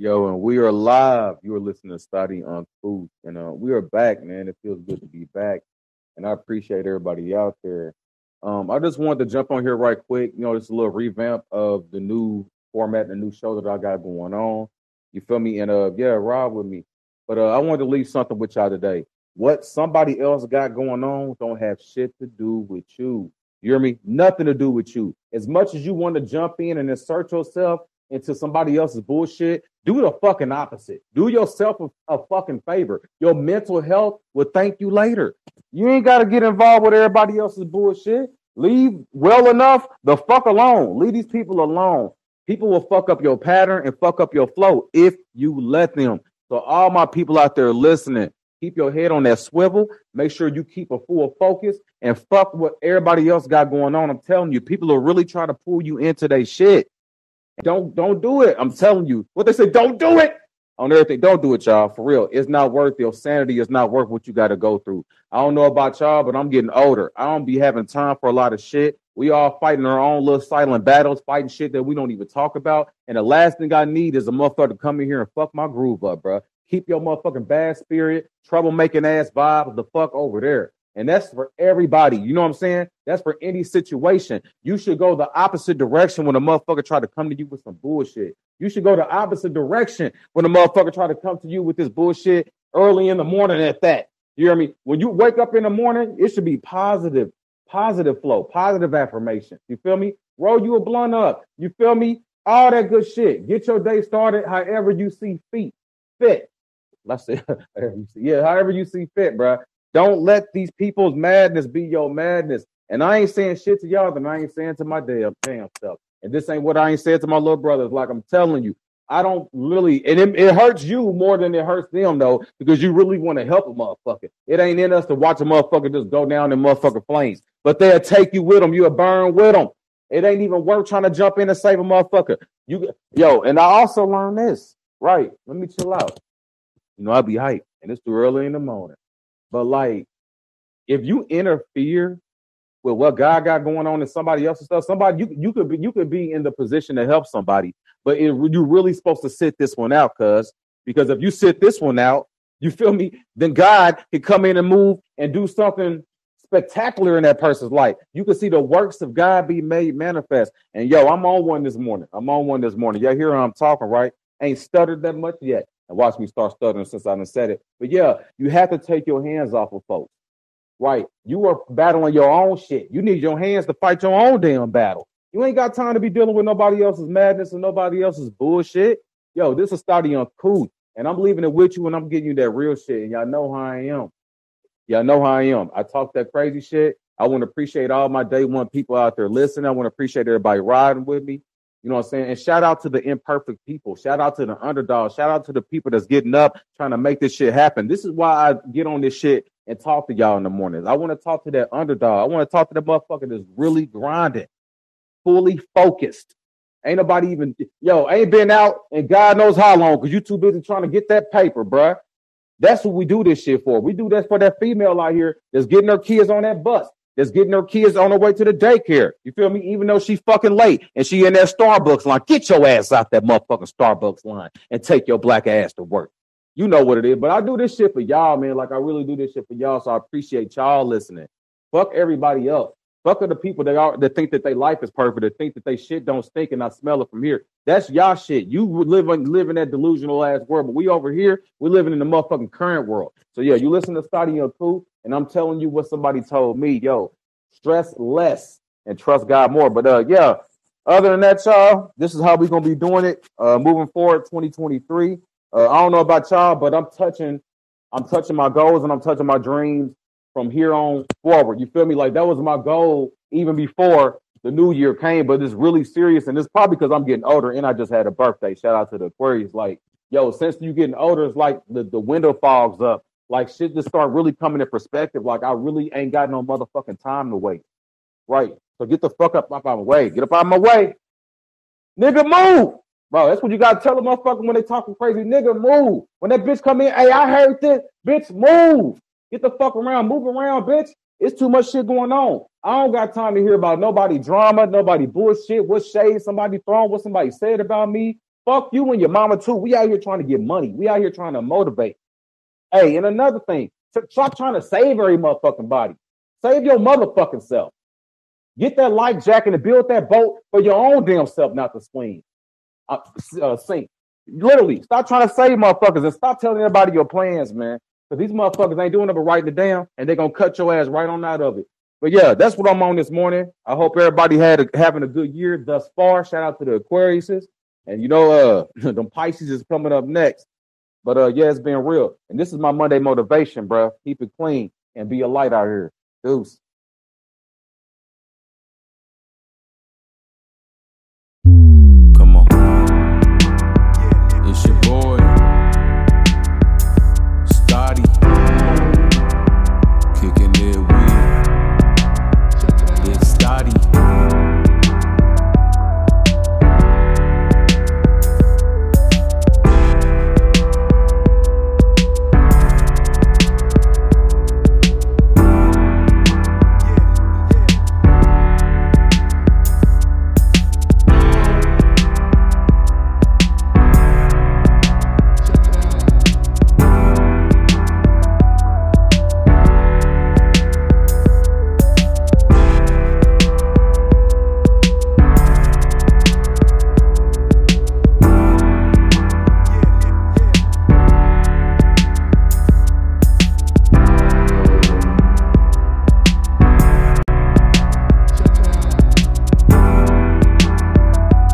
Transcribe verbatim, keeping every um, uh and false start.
Yo, and we are live. You are listening to Scotty Young Poo, and uh, we are back, man. It feels good to be back, and I appreciate everybody out there. Um, I just wanted to jump on here right quick. You know, it's a little revamp of the new format, the new show that I got going on. You feel me? And uh, yeah, ride with me. But uh, I wanted to leave something with y'all today. What somebody else got going on don't have shit to do with you. You hear me? Nothing to do with you. As much as you want to jump in and insert yourself into somebody else's bullshit, do the fucking opposite. Do yourself a, a fucking favor. Your mental health will thank you later. You ain't got to get involved with everybody else's bullshit. Leave well enough the fuck alone. Leave these people alone. People will fuck up your pattern and fuck up your flow if you let them. So all my people out there listening, keep your head on that swivel. Make sure you keep a full focus and fuck what everybody else got going on. I'm telling you, people are really trying to pull you into their shit. Don't don't do it. I'm telling you. What they say, don't do it on everything. Don't do it, y'all. For real. It's not worth your sanity. It's not worth what you got to go through. I don't know about y'all, but I'm getting older. I don't be having time for a lot of shit. We all fighting our own little silent battles, fighting shit that we don't even talk about. And the last thing I need is a motherfucker to come in here and fuck my groove up, bro. Keep your motherfucking bad spirit, troublemaking ass vibe the fuck over there. And that's for everybody. You know what I'm saying? That's for any situation. You should go the opposite direction when a motherfucker try to come to you with some bullshit. You should go the opposite direction when a motherfucker try to come to you with this bullshit early in the morning at that. You hear me? When you wake up in the morning, it should be positive, positive flow, positive affirmation. You feel me? Roll you a blunt up. You feel me? All that good shit. Get your day started however you see fit. Fit. Let's say, yeah, however you see fit, bro. Don't let these people's madness be your madness. And I ain't saying shit to y'all that I ain't saying to my damn, damn self. And this ain't what I ain't said to my little brothers. Like I'm telling you, I don't really, and it, it hurts you more than it hurts them, though, because you really want to help a motherfucker. It ain't in us to watch a motherfucker just go down in motherfucking flames. But they'll take you with them. You'll burn with them. It ain't even worth trying to jump in and save a motherfucker. You, yo, and I also learned this. Right, let me chill out. You know, I'll be hyped, and it's too early in the morning. But, like, if you interfere with what God got going on in somebody else's stuff, somebody you you could be you could be in the position to help somebody, but it, you're really supposed to sit this one out, cuz because if you sit this one out, you feel me? Then God can come in and move and do something spectacular in that person's life. You can see the works of God be made manifest. And yo, I'm on one this morning. I'm on one this morning. Y'all hear I'm talking, right? Ain't stuttered that much yet. And watch me start stuttering since I done said it. But yeah, you have to take your hands off of folks. Right. You are battling your own shit. You need your hands to fight your own damn battle. You ain't got time to be dealing with nobody else's madness and nobody else's bullshit. Yo, this is Scotty Young Poo, and I'm leaving it with you and I'm getting you that real shit. And y'all know how I am. Y'all know how I am. I talk that crazy shit. I want to appreciate all my day one people out there listening. I want to appreciate everybody riding with me. You know what I'm saying? And shout out to the imperfect people. Shout out to the underdogs. Shout out to the people that's getting up trying to make this shit happen. This is why I get on this shit and talk to y'all in the mornings. I want to talk to that underdog. I want to talk to the motherfucker that's really grinding, fully focused. Ain't nobody even, yo, ain't been out and God knows how long because you too busy trying to get that paper, bruh. That's what we do this shit for. We do that for that female out here that's getting her kids on that bus. That's getting her kids on her way to the daycare. You feel me? Even though she fucking late and she in that Starbucks line, get your ass out that motherfucking Starbucks line and take your black ass to work. You know what it is. But I do this shit for y'all, man. Like I really do this shit for y'all. So I appreciate y'all listening. Fuck everybody else. Fuck the people that are that think that their life is perfect, that think that they shit don't stink and I smell it from here. That's y'all shit. You live in, live in that delusional ass world, but we over here, we living in the motherfucking current world. So yeah, you listen to Scotty Young Poo. And I'm telling you what somebody told me, yo, stress less and trust God more. But uh, yeah, other than that, y'all, this is how we're going to be doing it uh, moving forward twenty twenty-three. Uh, I don't know about y'all, but I'm touching I'm touching my goals and I'm touching my dreams from here on forward. You feel me? Like that was my goal even before the new year came, but it's really serious. And it's probably because I'm getting older and I just had a birthday. Shout out to the Aquarius. Like, yo, since you getting older, it's like the, the window fogs up. Like, shit just start really coming in perspective. Like, I really ain't got no motherfucking time to wait. Right. So get the fuck up out of my way. Get up out of my way. Nigga, move. Bro, that's what you got to tell a motherfucker when they talking crazy. Nigga, move. When that bitch come in, hey, I heard this. Bitch, move. Get the fuck around. Move around, bitch. It's too much shit going on. I don't got time to hear about nobody drama, nobody bullshit, what shade somebody thrown, what somebody said about me. Fuck you and your mama too. We out here trying to get money. We out here trying to motivate. Hey, and another thing, stop trying to save every motherfucking body. Save your motherfucking self. Get that life jacket and build that boat for your own damn self, not to swing. Uh, uh, sink. Literally, stop trying to save motherfuckers and stop telling everybody your plans, man. Because these motherfuckers ain't doing nothing but writing it down, and they're going to cut your ass right on out of it. But yeah, that's what I'm on this morning. I hope everybody had a, having a good year thus far. Shout out to the Aquariuses. And you know, uh, them Pisces is coming up next. But uh, yeah, it's been real. And this is my Monday motivation, bro. Keep it clean and be a light out here. Deuce.